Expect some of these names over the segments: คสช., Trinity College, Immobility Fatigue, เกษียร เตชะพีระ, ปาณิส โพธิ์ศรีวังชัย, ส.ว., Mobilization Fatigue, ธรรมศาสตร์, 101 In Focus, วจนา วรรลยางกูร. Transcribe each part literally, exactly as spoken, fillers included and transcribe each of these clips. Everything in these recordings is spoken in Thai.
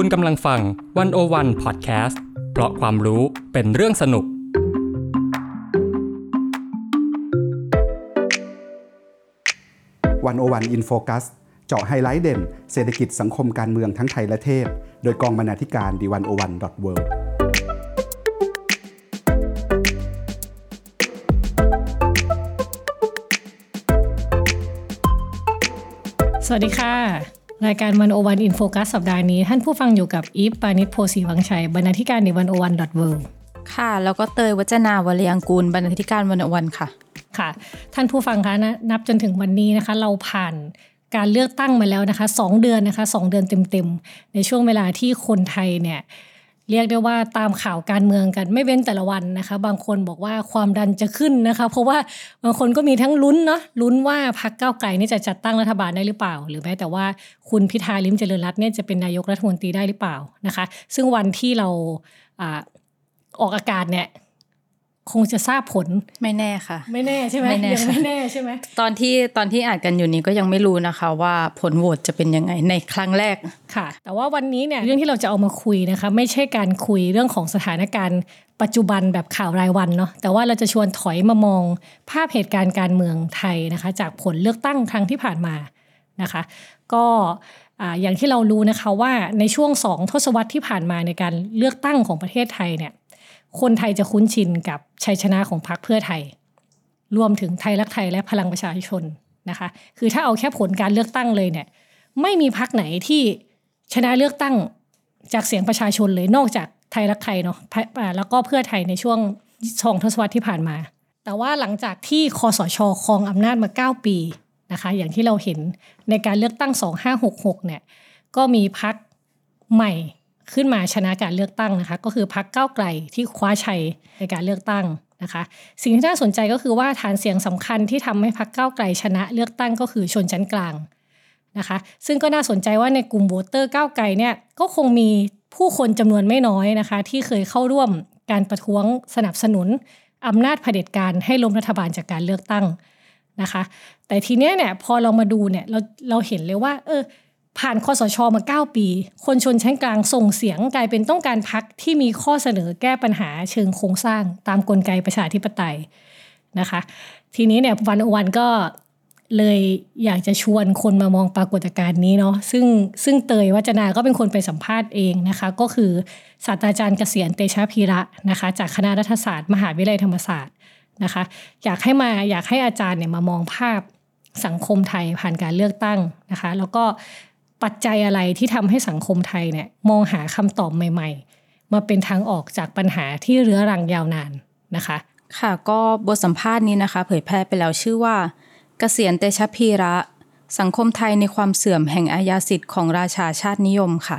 คุณกำลังฟังหนึ่งศูนย์หนึ่ง Podcast เพราะความรู้เป็นเรื่องสนุกหนึ่งศูนย์หนึ่ง In Focus เจาะไฮไลท์เด่นเศรษฐกิจสังคมการเมืองทั้งไทยและเทศโดยกองบรรณาธิการ หนึ่งศูนย์หนึ่ง.worldสวัสดีค่ะรายการหนึ่งศูนย์หนึ่ง In Focus สัปดาห์นี้ท่านผู้ฟังอยู่กับอีฟปานิชโพสีวังชัยบรรณาธิการ หนึ่งศูนย์หนึ่ง.world ค่ะแล้วก็เตยวัจนาวลียังกูลบรรณาธิการหนึ่งศูนย์หนึ่งค่ะค่ะท่านผู้ฟังคะนะนับจนถึงวันนี้นะคะเราผ่านการเลือกตั้งมาแล้วนะคะสองเดือนนะคะสองเดือนเต็มๆในช่วงเวลาที่คนไทยเนี่ยเรียกได้ว่าตามข่าวการเมืองกันไม่เว้นแต่ละวันนะคะบางคนบอกว่าความดันจะขึ้นนะคะเพราะว่าบางคนก็มีทั้งลุ้นเนาะลุ้นว่าพรรคก้าวไกลนี่จะจัดตั้งรัฐบาลได้หรือเปล่าหรือแม้แต่ว่าคุณพิธาลิ้มเจริญรัตน์เนี่ยจะเป็นนายกรัฐมนตรีได้หรือเปล่านะคะซึ่งวันที่เราอ่าออกอากาศเนี่ยคงจะทราบผลไม่แน่ค่ะไม่แน่ใช่ไหมยังไม่แน่ใช่ไหมตอนที่ตอนที่อ่านกันอยู่นี้ก็ยังไม่รู้นะคะว่าผลโหวตจะเป็นยังไงในครั้งแรกค่ะแต่ว่าวันนี้เนี่ยเรื่องที่เราจะเอามาคุยนะคะไม่ใช่การคุยเรื่องของสถานการณ์ปัจจุบันแบบข่าวรายวันเนาะแต่ว่าเราจะชวนถอยมามองภาพเหตุการณ์การเมืองไทยนะคะจากผลเลือกตั้งครั้งที่ผ่านมานะคะก็อย่างที่เรารู้นะคะว่าในช่วงสองทศวรรษที่ผ่านมาในการเลือกตั้งของประเทศไทยเนี่ยคนไทยจะคุ้นชินกับชัยชนะของพรรคเพื่อไทยรวมถึงไทยรักไทยและพลังประชาชนนะคะคือถ้าเอาแค่ผลการเลือกตั้งเลยเนี่ยไม่มีพรรคไหนที่ชนะเลือกตั้งจากเสียงประชาชนเลยนอกจากไทยรักไทยเนาะแล้วก็เพื่อไทยในช่วงสองทศวรรษที่ผ่านมาแต่ว่าหลังจากที่คสช.ครองอำนาจมาเก้าปีนะคะอย่างที่เราเห็นในการเลือกตั้งสองห้าหกหกเนี่ยก็มีพรรคใหม่ขึ้นมาชนะการเลือกตั้งนะคะก็คือพรรคก้าวไกลที่คว้าชัยในการเลือกตั้งนะคะสิ่งที่น่าสนใจก็คือว่าฐานเสียงสำคัญที่ทำให้พรรคก้าวไกลชนะเลือกตั้งก็คือชนชั้นกลางนะคะซึ่งก็น่าสนใจว่าในกลุ่มโหวตเตอร์ก้าวไกลเนี่ยก็คงมีผู้คนจำนวนไม่น้อยนะคะที่เคยเข้าร่วมการประท้วงสนับสนุนอำนาจเผด็จการให้ล้มรัฐบาลจากการเลือกตั้งนะคะแต่ทีเนี้ยเนี่ยพอเรามาดูเนี่ยเราเราเห็นเลยว่าเออผ่านคสช.มา เก้า ปีคนชนชั้นกลางส่งเสียงกลายเป็นต้องการพรรคที่มีข้อเสนอแก้ปัญหาเชิงโครงสร้างตามกลไกประชาธิปไตยนะคะทีนี้เนี่ยวันอวันก็เลยอยากจะชวนคนมามองปรากฏการณ์นี้เนาะซึ่งซึ่งเตยวัจนาก็เป็นคนไปสัมภาษณ์เองนะคะก็คือศาสตราจารย์เกษียณเตชะพีระนะคะจากคณะรัฐศาสตร์มหาวิทยาลัยธรรมศาสตร์นะคะอยากให้มาอยากให้อาจารย์เนี่ยมามองภาพสังคมไทยผ่านการเลือกตั้งนะคะแล้วก็ปัจจัยอะไรที่ทำให้สังคมไทยเนี่ยมองหาคำตอบใหม่ๆมาเป็นทางออกจากปัญหาที่เรื้อรังยาวนานนะคะค่ะก็บทสัมภาษณ์นี้นะคะเผยแพร่ไปแล้วชื่อว่าเกษียณเตชะพีระสังคมไทยในความเสื่อมแห่งอาญาสิทธิ์ของราชาชาตินิยมค่ะ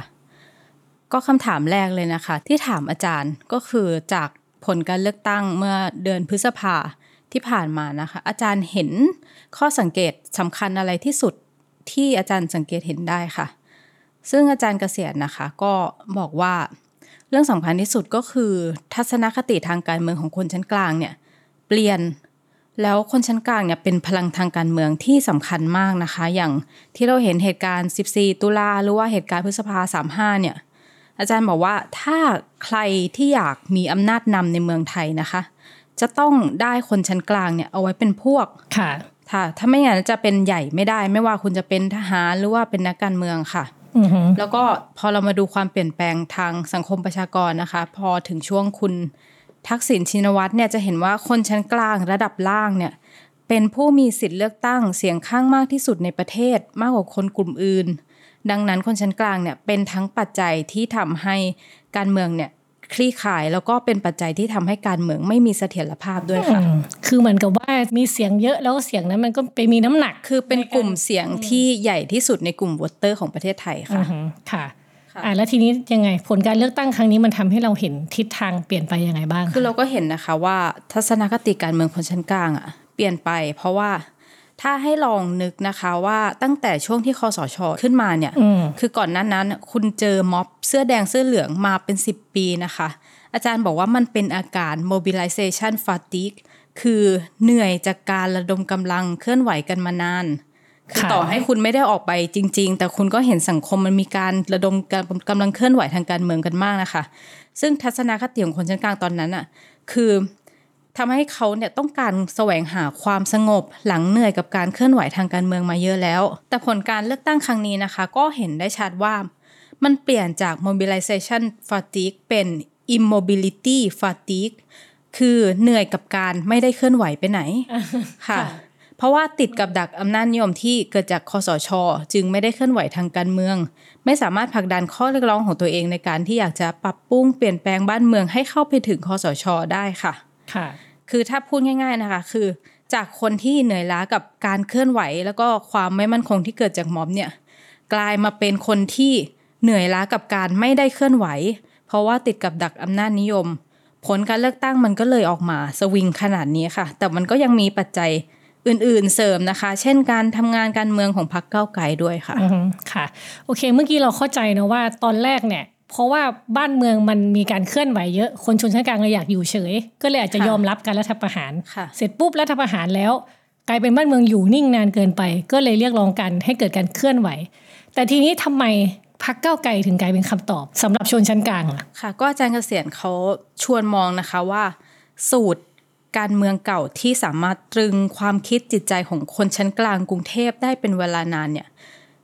ก็คำถามแรกเลยนะคะที่ถามอาจารย์ก็คือจากผลการเลือกตั้งเมื่อเดือนพฤษภาที่ผ่านมานะคะอาจารย์เห็นข้อสังเกตสำคัญอะไรที่สุดที่อาจารย์สังเกตเห็นได้ค่ะซึ่งอาจารย์เกษียณนะคะก็บอกว่าเรื่องสำคัญที่สุดก็คือทัศนคติทางการเมืองของคนชั้นกลางเนี่ยเปลี่ยนแล้วคนชั้นกลางเนี่ยเป็นพลังทางการเมืองที่สำคัญมากนะคะอย่างที่เราเห็นเหตุการณ์สิบสี่ตุลาหรือว่าเหตุการณ์พฤษภาสามสิบห้าเนี่ยอาจารย์บอกว่าถ้าใครที่อยากมีอำนาจนำในเมืองไทยนะคะจะต้องได้คนชั้นกลางเนี่ยเอาไว้เป็นพวกค่ะค่ะถ้าไม่งั้นจะเป็นใหญ่ไม่ได้ไม่ว่าคุณจะเป็นทหารหรือว่าเป็นนักการเมืองค่ะ mm-hmm. แล้วก็พอเรามาดูความเปลี่ยนแปลงทางสังคมประชากรนะคะพอถึงช่วงคุณทักษิณชินวัตรเนี่ยจะเห็นว่าคนชั้นกลางระดับล่างเนี่ยเป็นผู้มีสิทธิ์เลือกตั้งเสียงข้างมากที่สุดในประเทศมากกว่าคนกลุ่มอื่นดังนั้นคนชั้นกลางเนี่ยเป็นทั้งปัจจัยที่ทำให้การเมืองเนี่ยคลี่คลายแล้วก็เป็นปัจจัยที่ทำให้การเมืองไม่มีเสถียรภาพด้วยค่ะคือเหมือนกับว่ามีเสียงเยอะแล้วเสียงนั้นมันก็ไปมีน้ำหนักคือเป็นกลุ่มเสียงที่ใหญ่ที่สุดในกลุ่มโหวตเตอร์ของประเทศไทยค่ะค่ะอ่าแล้วทีนี้ยังไงผลการเลือกตั้งครั้งนี้มันทำให้เราเห็นทิศทางเปลี่ยนไปยังไงบ้างคือเราก็เห็นนะคะว่าทัศนคติการเมืองคนชั้นกลางอ่ะเปลี่ยนไปเพราะว่าถ้าให้ลองนึกนะคะว่าตั้งแต่ช่วงที่คสช.ขึ้นมาเนี่ยคือก่อนนั้นนั้นคุณเจอม็อบเสื้อแดงเสื้อเหลืองมาเป็นสิบปีนะคะอาจารย์บอกว่ามันเป็นอาการ Mobilization Fatigue คือเหนื่อยจากการระดมกำลังเคลื่อนไหวกันมานาน ต่อให้คุณไม่ได้ออกไปจริงๆแต่คุณก็เห็นสังคมมันมีการระดมกำลังเคลื่อนไหวทางการเมืองกันมากนะคะซึ่งทัศนคติของคนชั้นกลางตอนนั้นอ่ะคือทำให้เขาเนี่ยต้องการแสวงหาความสงบหลังเหนื่อยกับการเคลื่อนไหวทางการเมืองมาเยอะแล้วแต่ผลการเลือกตั้งครั้งนี้นะคะก็เห็นได้ชัดว่ามันเปลี่ยนจาก Mobilization Fatigue เป็น Immobility Fatigue คือเหนื่อยกับการไม่ได้เคลื่อนไหวไปไหน ค่ะ เพราะว่าติดกับดักอำนาจนิยมที่เกิดจากคสช.จึงไม่ได้เคลื่อนไหวทางการเมืองไม่สามารถผลักดันข้อเรียกร้องของตัวเองในการที่อยากจะปรับปรุงเปลี่ยนแปลงบ้านเมืองให้เข้าไปถึงคสช.ได้ค่ะค่ะคือถ้าพูดง่ายๆนะคะคือจากคนที่เหนื่อยล้ากับการเคลื่อนไหวแล้วก็ความไม่มั่นคงที่เกิดจากม็อบเนี่ยกลายมาเป็นคนที่เหนื่อยล้ากับการไม่ได้เคลื่อนไหวเพราะว่าติดกับดักอำนาจนิยมผลการเลือกตั้งมันก็เลยออกมาสวิงขนาดนี้ค่ะแต่มันก็ยังมีปัจจัยอื่นๆเสริมนะคะเช่นการทำงานการเมืองของพรรคก้าวไกลด้วยค่ะค่ะโอเคเมื่อกี้เราเข้าใจนะว่าตอนแรกเนี่ยเพราะว่าบ้านเมืองมันมีการเคลื่อนไหวเยอะคนชนชั้นกลางเลยอยากอยู่เฉยก็เลยอาจจะยอมรับการรัฐประหารเสร็จปุ๊บรัฐประหารแล้วกลายเป็นบ้านเมืองอยู่นิ่งนานเกินไปก็เลยเรียกร้องกันให้เกิดการเคลื่อนไหวแต่ทีนี้ทำไมพรรคก้าวไกลถึงกลายเป็นคำตอบสำหรับชนชั้นกลางค่ะก็อาจารย์เกษียณเขาชวนมองนะคะว่าสูตรการเมืองเก่าที่สามารถตรึงความคิดจิตใจของคนชั้นกลางกรุงเทพได้เป็นเวลานานเนี่ย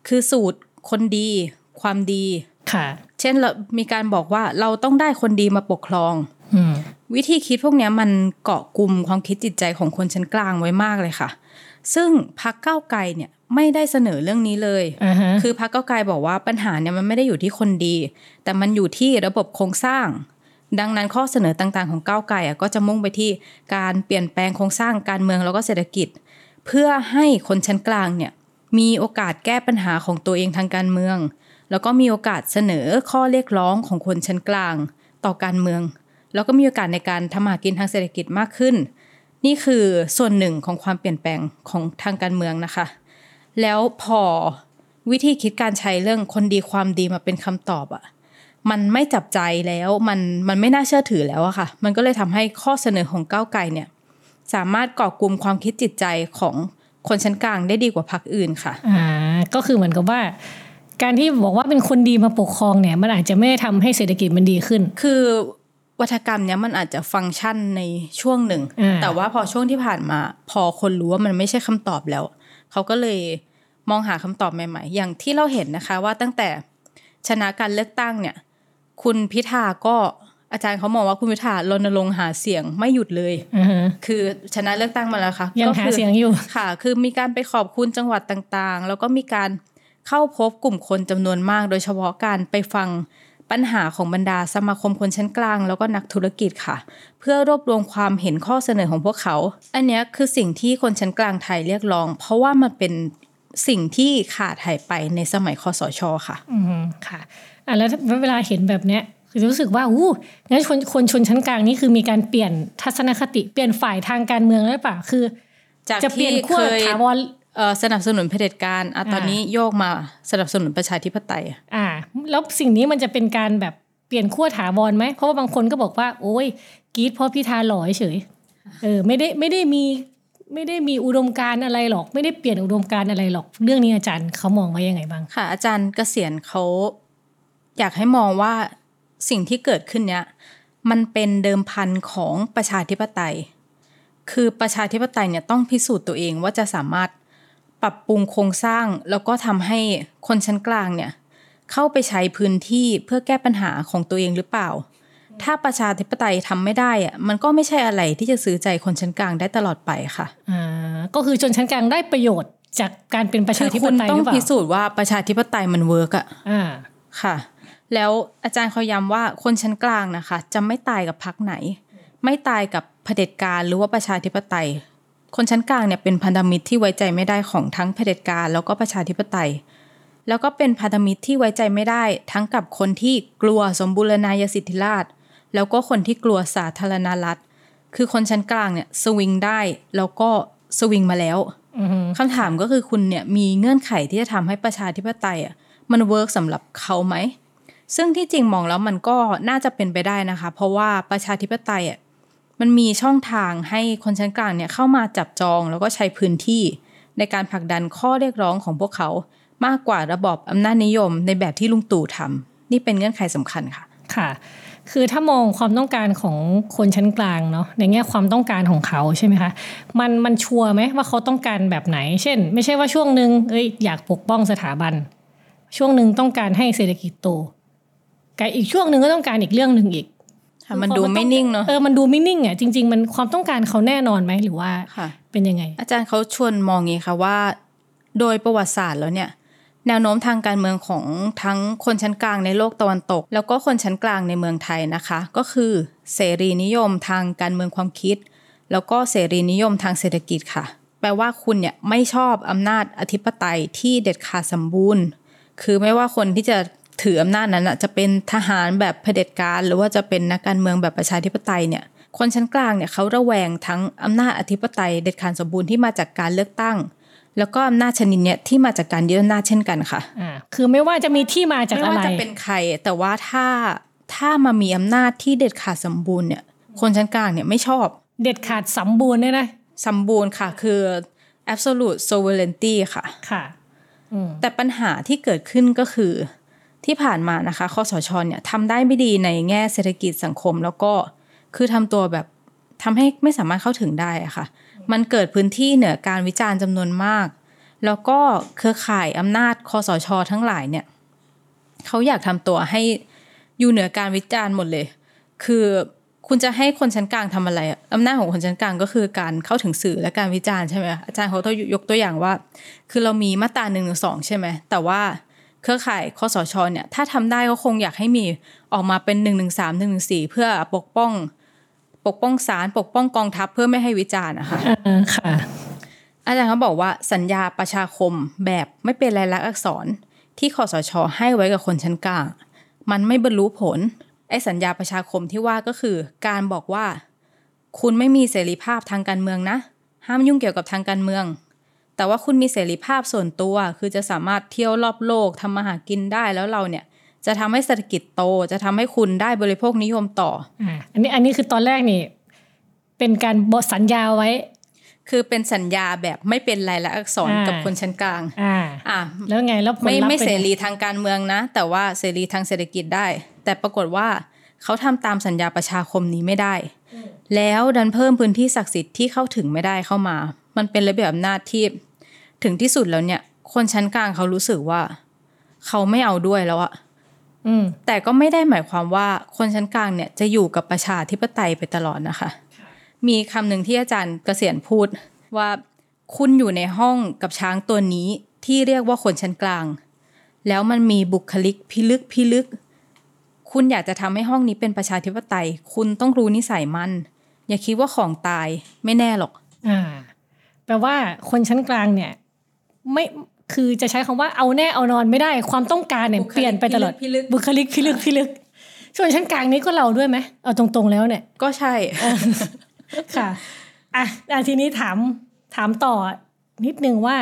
คือสูตรคนดีความดีค่ะเช่นเรามีการบอกว่าเราต้องได้คนดีมาปกครองวิธีคิดพวกนี้มันเกาะกลุ่มความคิดจิตใจของคนชั้นกลางไว้มากเลยค่ะซึ่งพรรคก้าวไกลเนี่ยไม่ได้เสนอเรื่องนี้เลย uh-huh. คือพรรคก้าวไกลบอกว่าปัญหาเนี่ยมันไม่ได้อยู่ที่คนดีแต่มันอยู่ที่ระบบโครงสร้างดังนั้นข้อเสนอต่างๆของก้าวไกลอ่ะก็จะมุ่งไปที่การเปลี่ยนแปลงโครงสร้างการเมืองแล้วก็เศรษฐกิจเพื่อให้คนชั้นกลางเนี่ยมีโอกาสแก้ปัญหาของตัวเองทางการเมืองแล้วก็มีโอกาสเสนอข้อเรียกร้องของคนชั้นกลางต่อการเมืองแล้วก็มีโอกาสในการทำมากินทางเศรษฐกิจมากขึ้นนี่คือส่วนหนึ่งของความเปลี่ยนแปลงของทางการเมืองนะคะแล้วพอวิธีคิดการใช้เรื่องคนดีความดีมาเป็นคำตอบอ่ะมันไม่จับใจแล้วมันมันไม่น่าเชื่อถือแล้วอะค่ะมันก็เลยทำให้ข้อเสนอของก้าวไกลเนี่ยสามารถก่อกลุ่มความคิดจิตใจของคนชั้นกลางได้ดีกว่าพรรคอื่นค่ะอ่าก็คือเหมือนกับว่าการที่บอกว่าเป็นคนดีมาปกครองเนี่ยมันอาจจะไม่ได้ทำให้เศรษฐกิจมันดีขึ้นคือวัฒกรรมเนี้ยมันอาจจะฟังก์ชันในช่วงหนึ่งแต่ว่าพอช่วงที่ผ่านมาพอคนรู้ว่ามันไม่ใช่คำตอบแล้วเขาก็เลยมองหาคำตอบใหม่ๆอย่างที่เราเห็นนะคะว่าตั้งแต่ชนะการเลือกตั้งเนี่ยคุณพิธาก็อาจารย์เขามองว่าคุณพิธารณรงค์หาเสียงไม่หยุดเลย uh-huh. คือชนะเลือกตั้งมาแล้วค่ะยังหาเสียงอยู่ค่ะคือมีการไปขอบคุณจังหวัดต่างๆแล้วก็มีการเข้าพบกลุ่มคนจำนวนมากโดยเฉพาะการไปฟังปัญหาของบรรดาสมาคมคนชั้นกลางแล้วก็นักธุรกิจค่ะเพื่อรวบรวมความเห็นข้อเสนอของพวกเขาอันนี้คือสิ่งที่คนชั้นกลางไทยเรียกร้องเพราะว่ามันเป็นสิ่งที่ขาดหายไปในสมัยคสช.ค่ะอืมค่ะอ่ะแล้วเวลาเห็นแบบเนี้ยคือรู้สึกว่าอู้งั้นคนคนชนชั้นกลางนี่คือมีการเปลี่ยนทัศนคติเปลี่ยนฝ่ายทางการเมืองแล้วหรือเปล่าคือจะเปลี่ยนขั้วถาวรเอ่อสนับสนุนเผด็จการอ่ะตอนนี้โยกมาสนับสนุนประชาธิปไตยอ่าแล้วสิ่งนี้มันจะเป็นการแบบเปลี่ยนขั้วถาวรมั้ยเพราะว่าบางคนก็บอกว่าโอ๊ยกรี๊ดเพราะพิธาหล่อเฉยเออไม่ได้ไม่ได้มีไม่ได้มีอุดมการณ์อะไรหรอกไม่ได้เปลี่ยนอุดมการณ์อะไรหรอกเรื่องนี้อาจารย์เขามองว่ายังไงบ้างค่ะอาจารย์เกษียณเขาอยากให้มองว่าสิ่งที่เกิดขึ้นเนี้ยมันเป็นเดิมพันของประชาธิปไตยคือประชาธิปไตยเนี่ยต้องพิสูจน์ตัวเองว่าจะสามารถปรับปรุงโครงสร้างแล้วก็ทำให้คนชั้นกลางเนี่ยเข้าไปใช้พื้นที่เพื่อแก้ปัญหาของตัวเองหรือเปล่าถ้าประชาธิปไตยทำไม่ได้อะมันก็ไม่ใช่อะไรที่จะซื้อใจคนชั้นกลางได้ตลอดไปค่ะอ่าก็คือชนชั้นกลางได้ประโยชน์จากการเป็นประชาธิปไตยหรือเปล่าคือคุณต้องพิสูจน์ว่าประชาธิปไตยมันเวิร์กอ่ะอ่าค่ะแล้วอาจารย์เขาย้ำว่าคนชั้นกลางนะคะจะไม่ตายกับพรรคไหนไม่ตายกับเผด็จการหรือว่าประชาธิปไตยคนชั้นกลางเนี่ยเป็นพันธมิตรที่ไว้ใจไม่ได้ของทั้งเผด็จการแล้วก็ประชาธิปไตยแล้วก็เป็นพันธมิตรที่ไว้ใจไม่ได้ทั้งกับคนที่กลัวสมบูรณาญาสิทธิราชย์แล้วก็คนที่กลัวสาธารณรัฐคือคนชั้นกลางเนี่ยสวิงได้แล้วก็สวิงมาแล้ว mm-hmm. คำถามก็คือคุณเนี่ยมีเงื่อนไขที่จะทำให้ประชาธิปไตยอ่ะมันเวิร์กสำหรับเขาไหมซึ่งที่จริงมองแล้วมันก็น่าจะเป็นไปได้นะคะเพราะว่าประชาธิปไตยอ่ะมันมีช่องทางให้คนชั้นกลางเนี่ยเข้ามาจับจองแล้วก็ใช้พื้นที่ ในการผลักดันข้อเรียกร้องของพวกเขามากกว่าระบอบอำนาจนิยมในแบบที่ลุงตู่ทำนี่เป็นเงื่อนไขสำคัญค่ะค่ะคือถ้ามองความต้องการของคนชั้นกลางเนาะในแง่ความต้องการของเขาใช่ไหมคะมันมันชัวร์ไหมว่าเขาต้องการแบบไหนเช่นไม่ใช่ว่าช่วงนึงเอ้ยอยากปกป้องสถาบันช่วงนึงต้องการให้เศรษฐกิจโตกับอีกช่วงนึงก็ต้องการอีกเรื่องนึงอีกมันดูไม่นิ่งเนาะเออมันดูไม่นิ่งอ่ะจริงๆมันความต้องการเขาแน่นอนไหมหรือว่าเป็นยังไงอาจารย์เขาชวนมองงี้ค่ะว่าโดยประวัติศาสตร์แล้วเนี่ยแนวโน้มทางการเมืองของทั้งคนชั้นกลางในโลกตะวันตกแล้วก็คนชั้นกลางในเมืองไทยนะคะก็คือเสรีนิยมทางการเมืองความคิดแล้วก็เสรีนิยมทางเศรษฐกิจค่ะแปลว่าคุณเนี่ยไม่ชอบอำนาจอธิปไตยที่เด็ดขาดสมบูรณ์คือไม่ว่าคนที่จะถืออำนาจนั้นจะเป็นทหารแบบเผด็จการหรือว่าจะเป็นนักการเมืองแบบประชาธิปไตยเนี่ยคนชั้นกลางเนี่ยเขาระแวงทั้งอำนาจอธิปไตยเด็ดขาดสมบูรณ์ที่มาจากการเลือกตั้งแล้วก็อำนาจชนิดเนี้ยที่มาจากการยึดอำนาจเช่นกันค่ะอ่าคือไม่ว่าจะมีที่มาจากอะไรไม่ว่าจะเป็นใครแต่ว่าถ้าถ้ามามีอำนาจที่เด็ดขาดสมบูรณ์เนี่ยคนชั้นกลางเนี่ยไม่ชอบเด็ดขาดสมบูรณ์เนี่ยนะสมบูรณ์ค่ะคือ absolute sovereignty ค่ะค่ะแต่ปัญหาที่เกิดขึ้นก็คือที่ผ่านมานะคะคสช.เนี่ยทำได้ไม่ดีในแง่เศรษฐกิจสังคมแล้วก็คือทำตัวแบบทำให้ไม่สามารถเข้าถึงได้อะค่ะมันเกิดพื้นที่เหนือการวิจารณ์จำนวนมากแล้วก็เครือข่ายอำนาจคสช.ทั้งหลายเนี่ยเขาอยากทำตัวให้อยู่เหนือการวิจารณ์หมดเลยคือคุณจะให้คนชั้นกลางทำอะไรอำนาจของคนชั้นกลางก็คือการเข้าถึงสื่อและการวิจารณ์ใช่ไหมอาจารย์เขาต้องยกตัวอย่างว่าคือเรามีมาตราหนึ่งหรือสองใช่ไหมแต่ว่าเครือข่ายคสช.เนี่ยถ้าทำได้ก็คงอยากให้มีออกมาเป็นหนึ่งหนึ่งสามหนึ่งหนึ่งสี่เพื่อปกป้องปกป้องศาลปกป้องกองทัพเพื่อไม่ให้วิจารณ์นะคะค่ะอาจารย์เขาบอกว่าสัญญาประชาคมแบบไม่เป็นลายลักษณ์อักษรที่คสช.ให้ไว้กับคนชั้นกลางมันไม่บรรลุผลไอ้สัญญาประชาคมที่ว่าก็คือการบอกว่าคุณไม่มีเสรีภาพทางการเมืองนะห้ามยุ่งเกี่ยวกับทางการเมืองแต่ว่าคุณมีเสรีภาพส่วนตัวคือจะสามารถเที่ยวรอบโลกทำมาหากินได้แล้วเราเนี่ยจะทำให้เศรษฐกิจโตจะทำให้คุณได้บริโภคนิยมต่ออันนี้อันนี้คือตอนแรกนี่เป็นการบทสัญญาไว้คือเป็นสัญญาแบบไม่เป็นลายลักษณ์อักษรกับคนชั้นกลางอ่าอ่าแล้วไงแล้วไม่ไม่เสรีทางการเมืองนะแต่ว่าเสรีทางเศรษฐกิจได้แต่ปรากฏว่าเขาทำตามสัญญาประชาคมนี้ไม่ได้แล้วดันเพิ่มพื้นที่ศักดิ์สิทธิ์ที่เข้าถึงไม่ได้เข้ามามันเป็นระเบียบอำนาจที่ถึงที่สุดแล้วเนี่ยคนชั้นกลางเขารู้สึกว่าเขาไม่เอาด้วยแล้วอะแต่ก็ไม่ได้หมายความว่าคนชั้นกลางเนี่ยจะอยู่กับประชาธิปไตยไปตลอดนะคะมีคำหนึ่งที่อาจารย์เกษียณพูดว่าคุณอยู่ในห้องกับช้างตัวนี้ที่เรียกว่าคนชั้นกลางแล้วมันมีบุคลิกพิลึกพิลึกคุณอยากจะทำให้ห้องนี้เป็นประชาธิปไตยคุณต้องรู้นิสัยมันอย่าคิดว่าของตายไม่แน่หรอกอ่าแปลว่าคนชั้นกลางเนี่ยไม่คือจะใช้คำว่าเอาแน่เอานอนไม่ได้ความต้องการเนี่ยเปลี่ยนไปตลอดบุคลิกพิลึกพิลึกชนชั้นกลางนี้ก็เราด้วยไหมเอาตรงๆแล้วเนี่ยก็ใช่ ค่ะอ่ะทีนี้ถามถามต่อนิดนึงว่า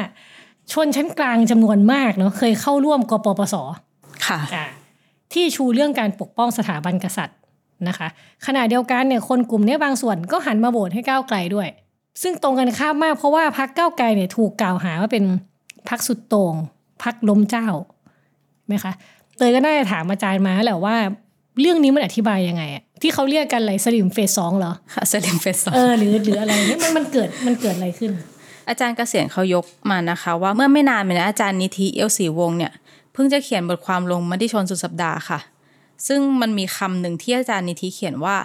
ชนชั้นกลางจำนวนมากเนาะเคยเข้าร่วมกปปส.ค่ะที่ชูเรื่องการปกป้องสถาบันกษัตริย์นะคะขณะเดียวกันเนี่ยคนกลุ่มนี้บางส่วนก็หันมาโหวตให้ก้าวไกลด้วยซึ่งตรงกันข้ามมากเพราะว่าพรรคก้าวไกลเนี่ยถูกกล่าวหาว่าเป็นพรรคสุดโต่งพรรคล้มเจ้าไหมคะเตยก็น่าจะถามอาจารย์มาแหละว่าเรื่องนี้มันอธิบายยังไงอ่ะที่เขาเรียกกันอะไรสลิมเฟสสองเหรอค่ะสลิมเฟสสองเออหรือหรืออะไรนี่มันมันเกิดมันเกิดอะไรขึ้นอาจารย์เกษียณเขายกมานะคะว่าเมื่อไม่นานมานี้อาจารย์นิธิเอี่ยวศรีวงศ์เนี่ยเพิ่งจะเขียนบทความลงมติชนสุดสัปดาห์ค่ะซึ่งมันมีคำหนึ่งที่อาจารย์นิธิเขียนว่า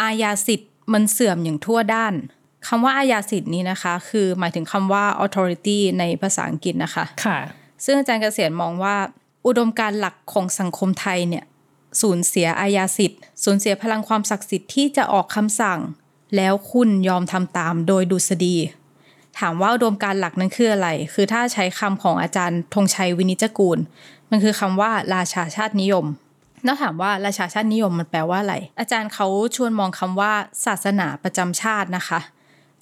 อาญาสิทธิ์มันเสื่อมอย่างทั่วด้านคำว่าอาญาสิทธิ์นี้นะคะคือหมายถึงคำว่า authority ในภาษาอังกฤษนะคะค่ะซึ่งอาจารย์เกษียณมองว่าอุดมการณ์หลักของสังคมไทยเนี่ยสูญเสียอาญาสิทธิ์สูญเสียพลังความศักดิ์สิทธิ์ที่จะออกคำสั่งแล้วคุณยอมทำตามโดยดุษฎีถามว่าอุดมการณ์หลักนั้นคืออะไรคือถ้าใช้คำของอาจารย์ธงชัยวินิจกูลมันคือคำว่าราชาชาตินิยมแล้วถามว่าราชาชาตินิยมมันแปลว่าอะไรอาจารย์เขาชวนมองคำว่าศาสนาประจำชาตินะคะ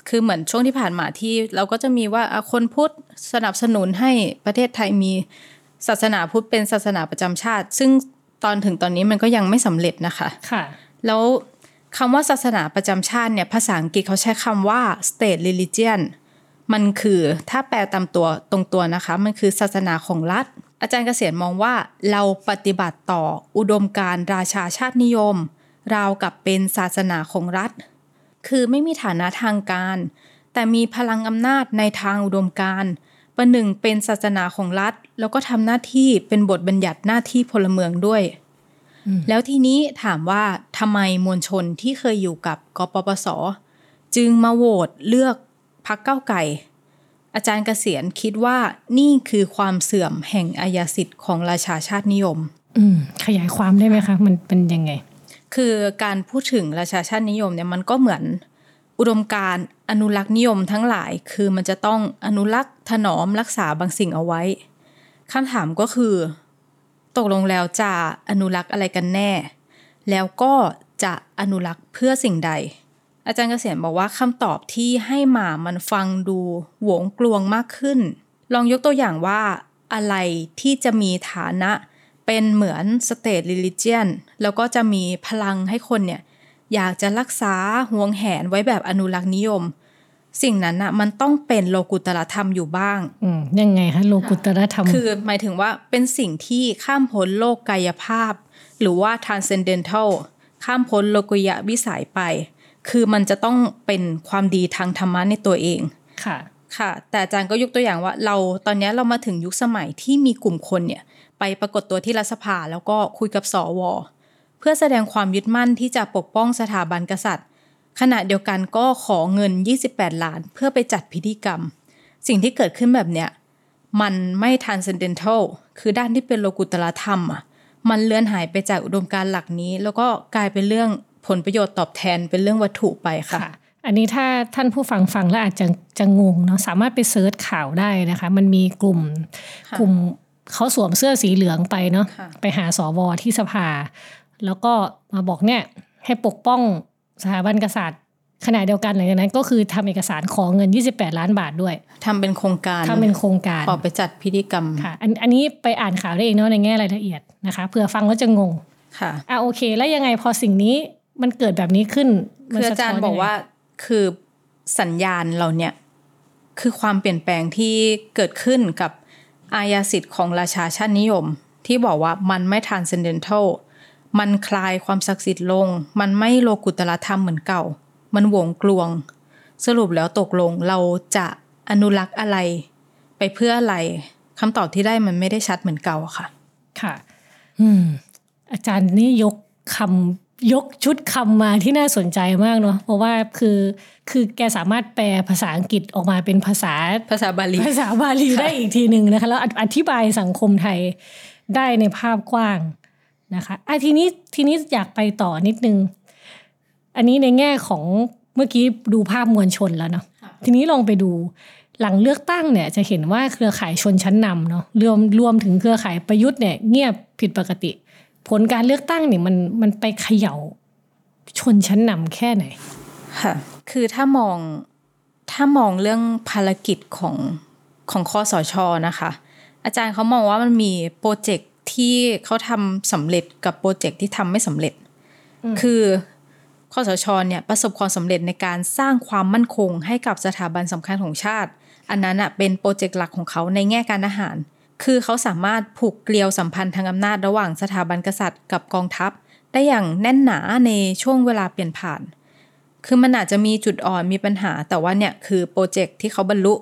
คือเหมือนช่วงที่ผ่านมาที่เราก็จะมีว่าคนพุทธสนับสนุนให้ประเทศไทยมีศาสนาพุทธเป็นศาสนาประจำชาติซึ่งตอนถึงตอนนี้มันก็ยังไม่สำเร็จนะคะค่ะแล้วคำว่าศาสนาประจำชาติเนี่ยภาษาอังกฤษเขาใช้คำว่า state religion มันคือถ้าแปลตามตัวตรงตัวนะคะมันคือศาสนาของรัฐอาจารย์เกษียณมองว่าเราปฏิบัติต่ออุดมการณ์ราชาชาตินิยมราวกับเป็นศาสนาของรัฐคือไม่มีฐานะทางการแต่มีพลังอำนาจในทางอุดมการณ์ประหนึ่งเป็นศาสนาของรัฐแล้วก็ทำหน้าที่เป็นบทบัญญัติหน้าที่พลเมืองด้วยแล้วทีนี้ถามว่าทำไมมวลชนที่เคยอยู่กับกปปส.จึงมาโหวตเลือกพรรคก้าวไกลอาจารย์เกษียณคิดว่านี่คือความเสื่อมแห่งอาญาสิทธิ์ของราชาชาตินิยมอืมขยายความได้ไหมคะมันเป็นยังไงคือการพูดถึงราชาชาตินิยมเนี่ยมันก็เหมือนอุดมการณ์อนุรักษ์นิยมทั้งหลายคือมันจะต้องอนุรักษ์ถนอมรักษาบางสิ่งเอาไว้คำถามก็คือตกลงแล้วจะอนุรักษ์อะไรกันแน่แล้วก็จะอนุรักษ์เพื่อสิ่งใดอาจารย์เกษียณบอกว่าคำตอบที่ให้มามันฟังดูหวงกลวงมากขึ้นลองยกตัวอย่างว่าอะไรที่จะมีฐานะเป็นเหมือน state religion แล้วก็จะมีพลังให้คนเนี่ยอยากจะรักษาหวงแหนไว้แบบอนุรักษ์นิยมสิ่งนั้นน่ะมันต้องเป็นโลกุตตรธรรมอยู่บ้างอืมยังไงคะโลกุตตรธรรมคือหมายถึงว่าเป็นสิ่งที่ข้ามพ้นโลกกายภาพหรือว่า transcendental ข้ามพ้นโลกุยะวิสัยไปคือมันจะต้องเป็นความดีทางธรรมะในตัวเองค่ะค่ะแต่อาจารย์ก็ยกตัวอย่างว่าเราตอนนี้เรามาถึงยุคสมัยที่มีกลุ่มคนเนี่ยไปปรากฏตัวที่รัฐสภาแล้วก็คุยกับสว.เพื่อแสดงความยึดมั่นที่จะปกป้องสถาบันกษัตริย์ขณะเดียวกันก็ขอเงินยี่สิบแปดล้านเพื่อไปจัดพิธีกรรมสิ่งที่เกิดขึ้นแบบเนี้ยมันไม่ transcendental คือด้านที่เป็นโลกุตตรธรรมอ่ะมันเลือนหายไปจากอุดมการณ์หลักนี้แล้วก็กลายเป็นเรื่องผลประโยชน์ตอบแทนเป็นเรื่องวัตถุไปค่ะอันนี้ถ้าท่านผู้ฟังฟังแล้วอาจจะจะงงเนาะสามารถไปเสิร์ชข่าวได้นะคะมันมีกลุ่มกลุ่มเขาสวมเสื้อสีเหลืองไปเนาะไปหาสวที่สภาแล้วก็มาบอกเนี่ยให้ปกป้องสถาบันกษัตริย์ขณะเดียวกันหลังจากนั้นก็คือทำเอกสารขอเงินยี่สิบแปดล้านบาทด้วยทำเป็นโครงการทำเป็นโครงการขอไปจัดพิธีกรรมค่ะอันอันนี้ไปอ่านข่าวได้เองเนาะในแง่รายละเอียดนะคะเผื่อฟังแล้วจะงงค่ะอ่ะโอเคแล้วยังไงพอสิ่งนี้มันเกิดแบบนี้ขึ้นคืออาจารย์บอกว่าคือสัญญาณเราเนี่ยคือความเปลี่ยนแปลงที่เกิดขึ้นกับอาญาสิทธิ์ของราชาชาตินิยมที่บอกว่ามันไม่ transcendental มันคลายความศักดิ์สิทธิ์ลงมันไม่โลกุตตรธรรมเหมือนเก่ามันหวงกลวงสรุปแล้วตกลงเราจะอนุรักษ์อะไรไปเพื่ออะไรคำตอบที่ได้มันไม่ได้ชัดเหมือนเก่าค่ะค่ะอืมอาจารย์นี่ยกคำยกชุดคำมาที่น่าสนใจมากเนาะเพราะว่าคือคือแกสามารถแปลภาษาอังกฤษออกมาเป็นภาษาภาษาบาลีภาษาบาลีได้อีกทีนึงนะคะแล้วอธิบายสังคมไทยได้ในภาพกว้างนะคะอ่ะทีนี้ทีนี้อยากไปต่อนิดนึงอันนี้ในแง่ของเมื่อกี้ดูภาพมวลชนแล้วเนาะทีนี้ลองไปดูหลังเลือกตั้งเนี่ยจะเห็นว่าเครือข่ายชนชั้นนำเนาะรวมรวมถึงเครือข่ายประยุทธ์เนี่ยเงียบผิดปกติผลการเลือกตั้งเนี่ยมันมันไปเขย่าชนชั้นนำแค่ไหนค่ะคือถ้ามองถ้ามองเรื่องภารกิจของของคสช.นะคะอาจารย์เขามองว่ามันมีโปรเจกต์ที่เขาทำสำเร็จกับโปรเจกต์ที่ทำไม่สำเร็จคือคสช.เนี่ยประสบความสำเร็จในการสร้างความมั่นคงให้กับสถาบันสำคัญของชาติอันนั้นอ่ะเป็นโปรเจกต์หลักของเขาในแง่การอาหารคือเขาสามารถผูกเกลียวสัมพันธ์ทางอำนาจระหว่างสถาบันกษัตริย์กับกองทัพได้อย่างแน่นหนาในช่วงเวลาเปลี่ยนผ่านคือมันอาจจะมีจุดอ่อนมีปัญหาแต่ว่าเนี่ยคือโปรเจกต์ที่เขาบรรลุ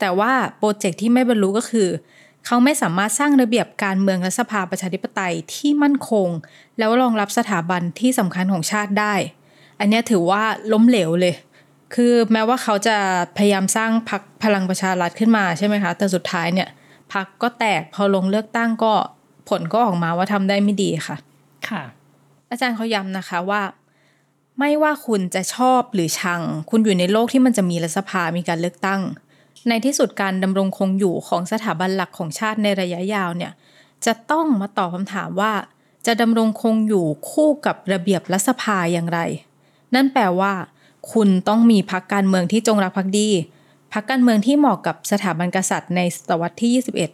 แต่ว่าโปรเจกต์ที่ไม่บรรลุก็คือเขาไม่สามารถสร้างระเบียบการเมืองและสภาประชาธิปไตยที่มั่นคงแล้วรองรับสถาบันที่สำคัญของชาติได้อันนี้ถือว่าล้มเหลวเลยคือแม้ว่าเขาจะพยายามสร้างพรรคพลังประชารัฐขึ้นมาใช่ไหมคะแต่สุดท้ายเนี่ยพรรคก็แตกพอลงเลือกตั้งก็ผลก็ออกมาว่าทำได้ไม่ดีค่ะค่ะอาจารย์เขาย้ำนะคะว่าไม่ว่าคุณจะชอบหรือชังคุณอยู่ในโลกที่มันจะมีรัฐสภามีการเลือกตั้งในที่สุดการดำรงคงอยู่ของสถาบันหลักของชาติในระยะยาวเนี่ยจะต้องมาตอบคำถามว่าจะดำรงคงอยู่คู่กับระเบียบรัฐสภาอย่างไรนั่นแปลว่าคุณต้องมีพรรคการเมืองที่จงรักภักดีพรรคการเมืองที่เหมาะกับสถาบันกษัตริย์ในศตวรรษที่ยี่สิบเอ็ด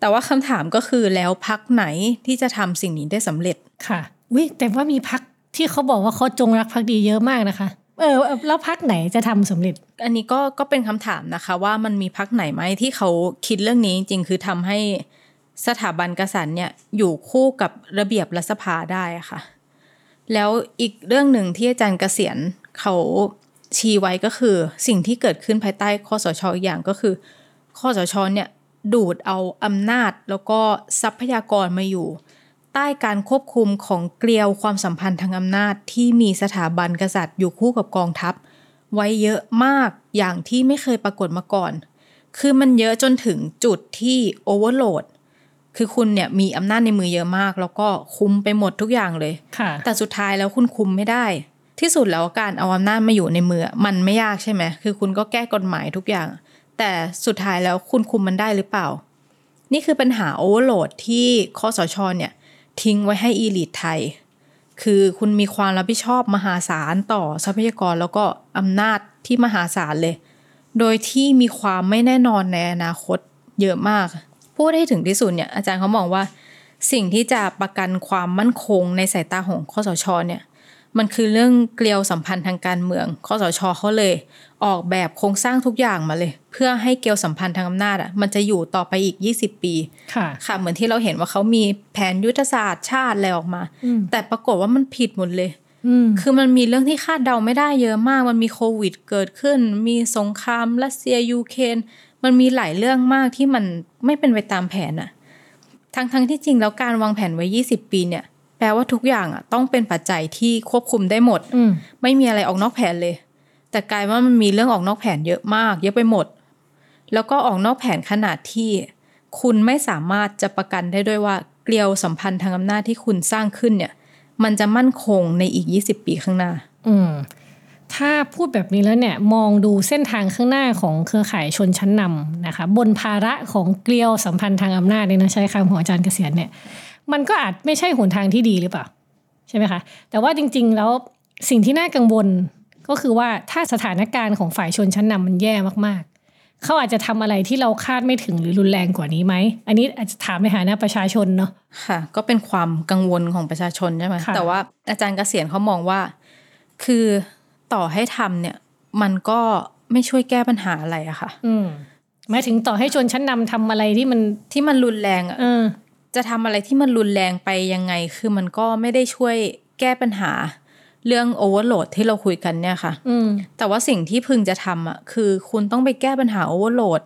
แต่ว่าคำถามก็คือแล้วพรรคไหนที่จะทำสิ่งนี้ได้สำเร็จค่ะอุ๊ยแต่ว่ามีพรรคที่เขาบอกว่าเขาจงรักภักดีเยอะมากนะคะ เออแล้วพรรคไหนจะทำสำเร็จอันนี้ก็ก็เป็นคำถามนะคะว่ามันมีพรรคไหนไหมที่เขาคิดเรื่องนี้จริงๆคือทำให้สถาบันกษัตริย์เนี่ยอยู่คู่กับระเบียบรัฐสภาได้ค่ะแล้วอีกเรื่องหนึ่งที่อาจารย์เกษียณเขาชี้ไว้ก็คือสิ่งที่เกิดขึ้นภายใต้คสช.อีกอย่างก็คือคสช.เนี่ยดูดเอาอำนาจแล้วก็ทรัพยากรมาอยู่ใต้การควบคุมของเกลียวความสัมพันธ์ทางอำนาจที่มีสถาบันกษัตริย์อยู่คู่กับกองทัพไว้เยอะมากอย่างที่ไม่เคยปรากฏมาก่อนคือมันเยอะจนถึงจุดที่โอเวอร์โหลดคือคุณเนี่ยมีอำนาจในมือเยอะมากแล้วก็คุมไปหมดทุกอย่างเลยแต่สุดท้ายแล้วคุณคุมไม่ได้ที่สุดแล้วการเอาอำนาจมาอยู่ในมือมันไม่ยากใช่ไหมคือคุณก็แก้กฎหมายทุกอย่างแต่สุดท้ายแล้วคุณคุมมันได้หรือเปล่านี่คือปัญหาโอเวอร์โหลดที่คสช.เนี่ยทิ้งไว้ให้อีลีทไทยคือคุณมีความรับผิดชอบมหาศาลต่อทรัพยากรแล้วก็อำนาจที่มหาศาลเลยโดยที่มีความไม่แน่นอนในอนาคตเยอะมากพูดให้ถึงที่สุดเนี่ยอาจารย์เขามองว่าสิ่งที่จะประกันความมั่นคงในสายตาของคสช.เนี่ยมันคือเรื่องเกลียวสัมพันธ์ทางการเมืองคสช.เขาเลยออกแบบโครงสร้างทุกอย่างมาเลยเพื่อให้เกลียวสัมพันธ์ทางอำนาจอ่ะมันจะอยู่ต่อไปอีกยี่สิบปีค่ะค่ะเหมือนที่เราเห็นว่าเขามีแผนยุทธศาสตร์ชาติอะไรออกมาแต่ปรากฏว่ามันผิดหมดเลยคือมันมีเรื่องที่คาดเดาไม่ได้เยอะมากมันมีโควิดเกิดขึ้นมีสงครามรัสเซียยูเครนมันมีหลายเรื่องมากที่มันไม่เป็นไปตามแผนอ่ะทั้งๆที่จริงแล้วการวางแผนไว้ยี่สิบปีเนี่ยแปลว่าทุกอย่างอ่ะต้องเป็นปัจจัยที่ควบคุมได้หมดไม่มีอะไรออกนอกแผนเลยแต่กลายว่ามันมีเรื่องออกนอกแผนเยอะมากเยอะไปหมดแล้วก็ออกนอกแผนขนาดที่คุณไม่สามารถจะประกันได้ด้วยว่าเกลียวสัมพันธ์ทางอำนาจที่คุณสร้างขึ้นเนี่ยมันจะมั่นคงในอีกยี่สิบปีข้างหน้าอืมถ้าพูดแบบนี้แล้วเนี่ยมองดูเส้นทางข้างหน้าของเครือข่ายชนชั้นนำนะคะบนภาระของเกลียวสัมพันธ์ทางอำนาจเนี่ยนะใช้คำของอาจารย์เกษียณเนี่ยมันก็อาจไม่ใช่หนทางที่ดีหรือเปล่าใช่ไหมคะแต่ว่าจริงๆแล้วสิ่งที่น่ากังวลก็คือว่าถ้าสถานการณ์ของฝ่ายชนชั้นนำมันแย่มากๆเขาอาจจะทำอะไรที่เราคาดไม่ถึงหรือรุนแรงกว่านี้ไหมอันนี้อาจจะถามในฐานะประชาชนเนาะค่ะก็เป็นความกังวลของประชาชนใช่ไหมแต่ว่าอาจารย์เกษียณเขามองว่าคือต่อให้ทำเนี่ยมันก็ไม่ช่วยแก้ปัญหาอะไรอะค่ะอืมหมายถึงต่อให้ชนชั้นนำทำอะไรที่มันที่มันรุนแรงอะจะทำอะไรที่มันรุนแรงไปยังไงคือมันก็ไม่ได้ช่วยแก้ปัญหาเรื่องโอเวอร์โหลดที่เราคุยกันเนี่ยค่ะแต่ว่าสิ่งที่พึงจะทำอ่ะคือคุณต้องไปแก้ปัญหาโอเวอร์โหลด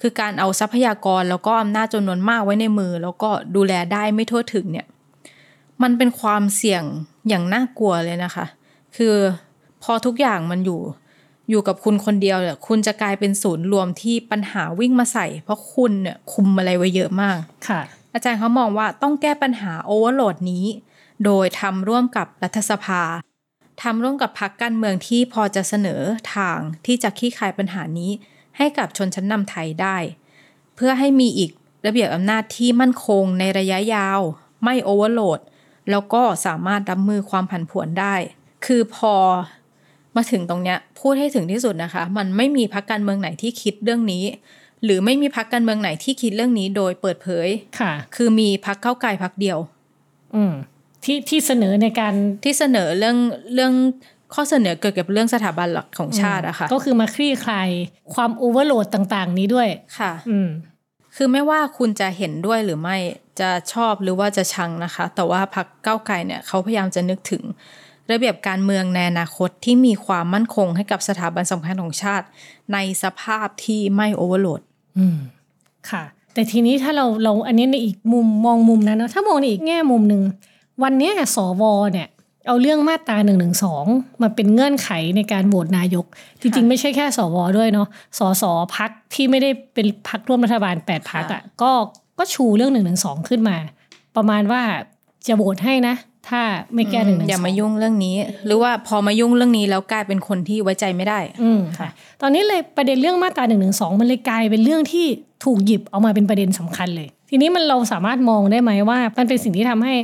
คือการเอาทรัพยากรแล้วก็อำนาจจำนวนมากไว้ในมือแล้วก็ดูแลได้ไม่ทั่วถึงเนี่ยมันเป็นความเสี่ยงอย่างน่ากลัวเลยนะคะคือพอทุกอย่างมันอยู่อยู่กับคุณคนเดียวเนี่ยคุณจะกลายเป็นศูนย์รวมที่ปัญหาวิ่งมาใส่เพราะคุณเนี่ยคุมอะไรไว้เยอะมากค่ะอาจารย์เขามองว่าต้องแก้ปัญหาโอเวอร์โหลดนี้โดยทำร่วมกับรัฐสภาทำร่วมกับพรรคการเมืองที่พอจะเสนอทางที่จะคลี่คลายปัญหานี้ให้กับชนชั้นนำไทยได้เพื่อให้มีอีกระเบียบอำนาจที่มั่นคงในระยะยาวไม่โอเวอร์โหลดแล้วก็สามารถรับมือความผันผวนได้คือพอมาถึงตรงเนี้ยพูดให้ถึงที่สุดนะคะมันไม่มีพรรคการเมืองไหนที่คิดเรื่องนี้หรือไม่มีพรรคการเมืองไหนที่คิดเรื่องนี้โดยเปิดเผยค่ะคือมีพรรคก้าวไกลพรรคเดียวอืมที่ที่เสนอในการที่เสนอเรื่องเรื่องข้อเสนอเกี่ยวกับเรื่องสถาบันหลักของชาติอะค่ะก็คือมาคลี่คลายความโอเวอร์โหลดต่างๆนี้ด้วยค่ะอืมคือไม่ว่าคุณจะเห็นด้วยหรือไม่จะชอบหรือว่าจะชังนะคะแต่ว่าพรรคก้าวไกลเนี่ยเขาพยายามจะนึกถึงระเบียบการเมืองในอนาคตที่มีความมั่นคงให้กับสถาบันสำคัญของชาติในสภาพที่ไม่โอเวอร์โหลดอืมค่ะแต่ทีนี้ถ้าเราเราอันนี้ในอีกมุมมองมุมนั้นนะถ้ามองในอีกแง่มุมนึงวันนี้สวเนี่ยเอาเรื่องมาตราหนึ่งหนึ่งสองมาเป็นเงื่อนไขในการโหวตนายกจริงๆไม่ใช่แค่สวด้วยเนาะสสพรรคที่ไม่ได้เป็นพรรคร่วมรัฐบาลแปดพรรคอ่ะก็ก็ชูเรื่องหนึ่งหนึ่งสองขึ้นมาประมาณว่าจะโหวตให้นะถ้าไม่แก้หนึ่งหนึ่งสองอย่ามายุ่งเรื่องนี้หรือว่าพอมายุ่งเรื่องนี้แล้วกลายเป็นคนที่ไว้ใจไม่ได้อืมค่ะตอนนี้เลยประเด็นเรื่องมาตราหนึ่งหนึ่งสองมันเลยกลายเป็นเรื่องที่ถูกหยิบเอามาเป็นประเด็นสำคัญเลยทีนี้มันเราสามารถมองได้ไหมว่ามันเป็นสิ่งที่ทำให้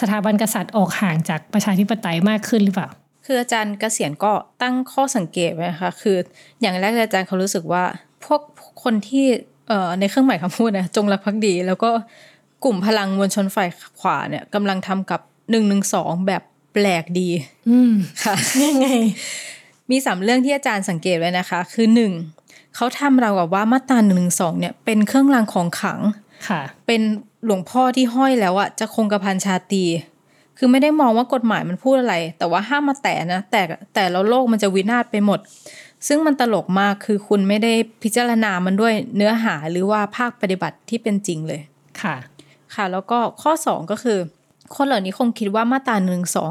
สถาบันกษัตริย์ออกห่างจากประชาธิปไตยมากขึ้นหรือเปล่าคืออาจารย์เกษียณก็ตั้งข้อสังเกตไว้นะคะคืออย่างแรกอาจารย์เขารู้สึกว่าพวกคนที่เอ่อในเครื่องหมายคำพูดนะจงรักภักดีแล้วก็กลุ่มพลังมวลชนฝ่ายขวาเนี่ยกำลังทำกับหนึ่งหนึ่งสองแบบแปลกดีอืมค่ะยังไง มีสามเรื่องที่อาจารย์สังเกตไว้นะคะคือหนึ่งเขาทำเรากับว่ามาตราหนึ่งร้อยสิบสองเนี่ยเป็นเครื่องรางของขลังเป็นหลวงพ่อที่ห้อยแล้วอะจะคงกระพันชาตรีคือไม่ได้มองว่ากฎหมายมันพูดอะไรแต่ว่าห้ามมาแตะนะแต่แต่แล้วโลกมันจะวินาศไปหมดซึ่งมันตลกมากคือคุณไม่ได้พิจารณามันด้วยเนื้อหาหรือว่าภาคปฏิบัติที่เป็นจริงเลยค่ะค่ะแล้วก็ข้อสองก็คือคนเหล่านี้คงคิดว่ามาตราหนึ่งร้อยสิบสอง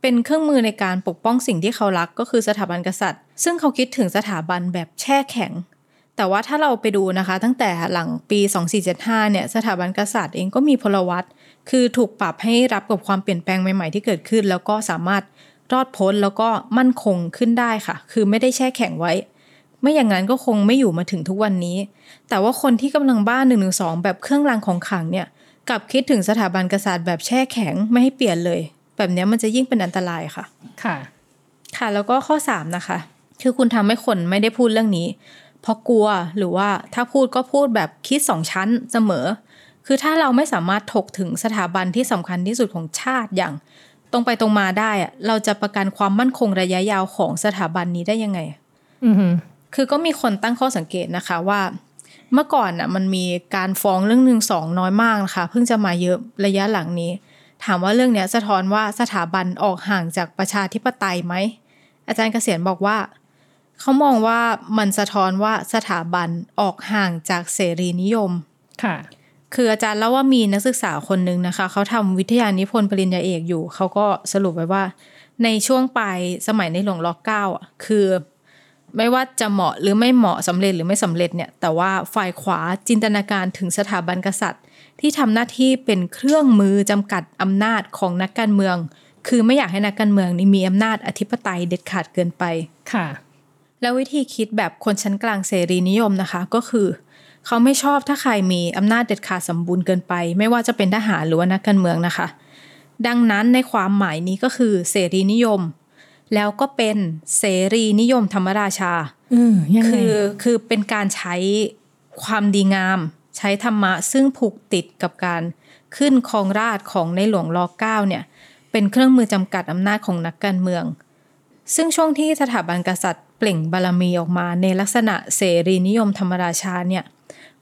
เป็นเครื่องมือในการปกป้องสิ่งที่เขารักก็คือสถาบันกษัตริย์ซึ่งเขาคิดถึงสถาบันแบบแช่แข็งแต่ว่าถ้าเราไปดูนะคะตั้งแต่หลังปีสองพันสี่ร้อยเจ็ดสิบห้าเนี่ยสถาบันกษัตริย์เองก็มีพลวัตคือถูกปรับให้รับกับความเปลี่ยนแปลงใหม่ๆที่เกิดขึ้นแล้วก็สามารถรอดพ้นแล้วก็มั่นคงขึ้นได้ค่ะคือไม่ได้แช่แข็งไว้ไม่อย่างนั้นก็คงไม่อยู่มาถึงทุกวันนี้แต่ว่าคนที่กำลังบ้าหนึ่งร้อยสิบสองแบบเครื่องรางของขลังเนี่ยกลับคิดถึงสถาบันกษัตริย์แบบแช่แข็งไม่ให้เปลี่ยนเลยแบบนี้มันจะยิ่งเป็นอันตรายค่ะค่ะค่ะแล้วก็ข้อสามนะคะคือคุณทำให้คนไม่ได้พูดเรื่องนี้เพราะกลัวหรือว่าถ้าพูดก็พูดแบบคิดสองชั้นเสมอคือถ้าเราไม่สามารถถกถึงสถาบันที่สำคัญที่สุดของชาติอย่างตรงไปตรงมาได้อะเราจะประกันความมั่นคงระยะยาวของสถาบันนี้ได้ยังไงอือฮึคือก็มีคนตั้งข้อสังเกตนะคะว่าเมื่อก่อนน่ะมันมีการฟ้องเรื่องหนึ่งร้อยสิบสองน้อยมากนะคะเพิ่งจะมาเยอะระยะหลังนี้ถามว่าเรื่องเนี้ยสะท้อนว่าสถาบันออกห่างจากประชาธิปไตยไหมอาจารย์เกษียณบอกว่าเขามองว่ามันสะท้อนว่าสถาบันออกห่างจากเสรีนิยมค่ะคืออาจารย์เล่าว่ามีนักศึกษาคนนึงนะคะเขาทำวิทยานิพนธ์ปริญญาเอกอยู่เขาก็สรุปไว้ว่าในช่วงปลายสมัยในหลวงรัชกาลที่เก้าคือไม่ว่าจะเหมาะหรือไม่เหมาะสำเร็จหรือไม่สำเร็จเนี่ยแต่ว่าฝ่ายขวาจินตนาการถึงสถาบันกษัตริย์ที่ทำหน้าที่เป็นเครื่องมือจำกัดอำนาจของนักการเมืองคือไม่อยากให้นักการเมืองนี่มีอำนาจอธิปไตยเด็ดขาดเกินไปค่ะแล้ววิธีคิดแบบคนชั้นกลางเสรีนิยมนะคะก็คือเขาไม่ชอบถ้าใครมีอำนาจเด็ดขาดสมบูรณ์เกินไปไม่ว่าจะเป็นทหารหรือว่านักการเมืองนะคะดังนั้นในความหมายนี้ก็คือเสรีนิยมแล้วก็เป็นเสรีนิยมธรรมราชาอือยังไงคือคือเป็นการใช้ความดีงามใช้ธรรมะซึ่งผูกติดกับการขึ้นครองราชย์ของในหลวงรัชกาลที่เก้าเนี่ยเป็นเครื่องมือจำกัดอำนาจของนักการเมืองซึ่งช่วงที่สถาบันกษัตริย์เปล่งบารมีออกมาในลักษณะเสรีนิยมธรรมราชาเนี่ย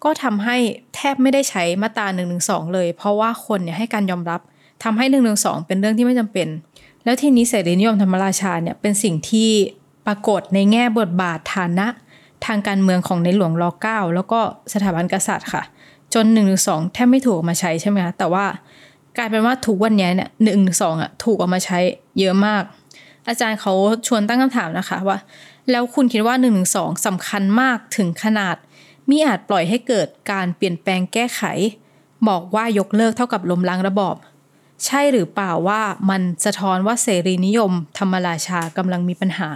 ก็ทำให้แทบไม่ได้ใช้มาตราหนึ่งร้อยสิบสองเลยเพราะว่าคนเนี่ยให้การยอมรับทำให้หนึ่งร้อยสิบสองเป็นเรื่องที่ไม่จำเป็นแล้วทีนี้เสรีนิยมธรรมราชาเนี่ยเป็นสิ่งที่ปรากฏในแง่บทบาทฐานะทางการเมืองของในหลวงรัชกาลที่เก้าแล้วก็สถาบันกษัตริย์ค่ะจนหนึ่งร้อยสิบสองแทบไม่ถูกเอามาใช้ใช่ไหมคะแต่ว่ากลายเป็นว่าทุกวันนี้เนี่ยหนึ่งร้อยสิบสองอ่ะถูกเอามาใช้เยอะมากอาจารย์เขาชวนตั้งคำถามนะคะว่าแล้วคุณคิดว่าหนึ่งร้อยสิบสองสำคัญมากถึงขนาดมิอาจปล่อยให้เกิดการเปลี่ยนแปลงแก้ไขบอกว่ายกเลิกเท่ากับล้มล้างระบอบใช่หรือเปล่าว่ามันสะท้อนว่าเสรีนิยมธรรมราชากำลังมีปัญหา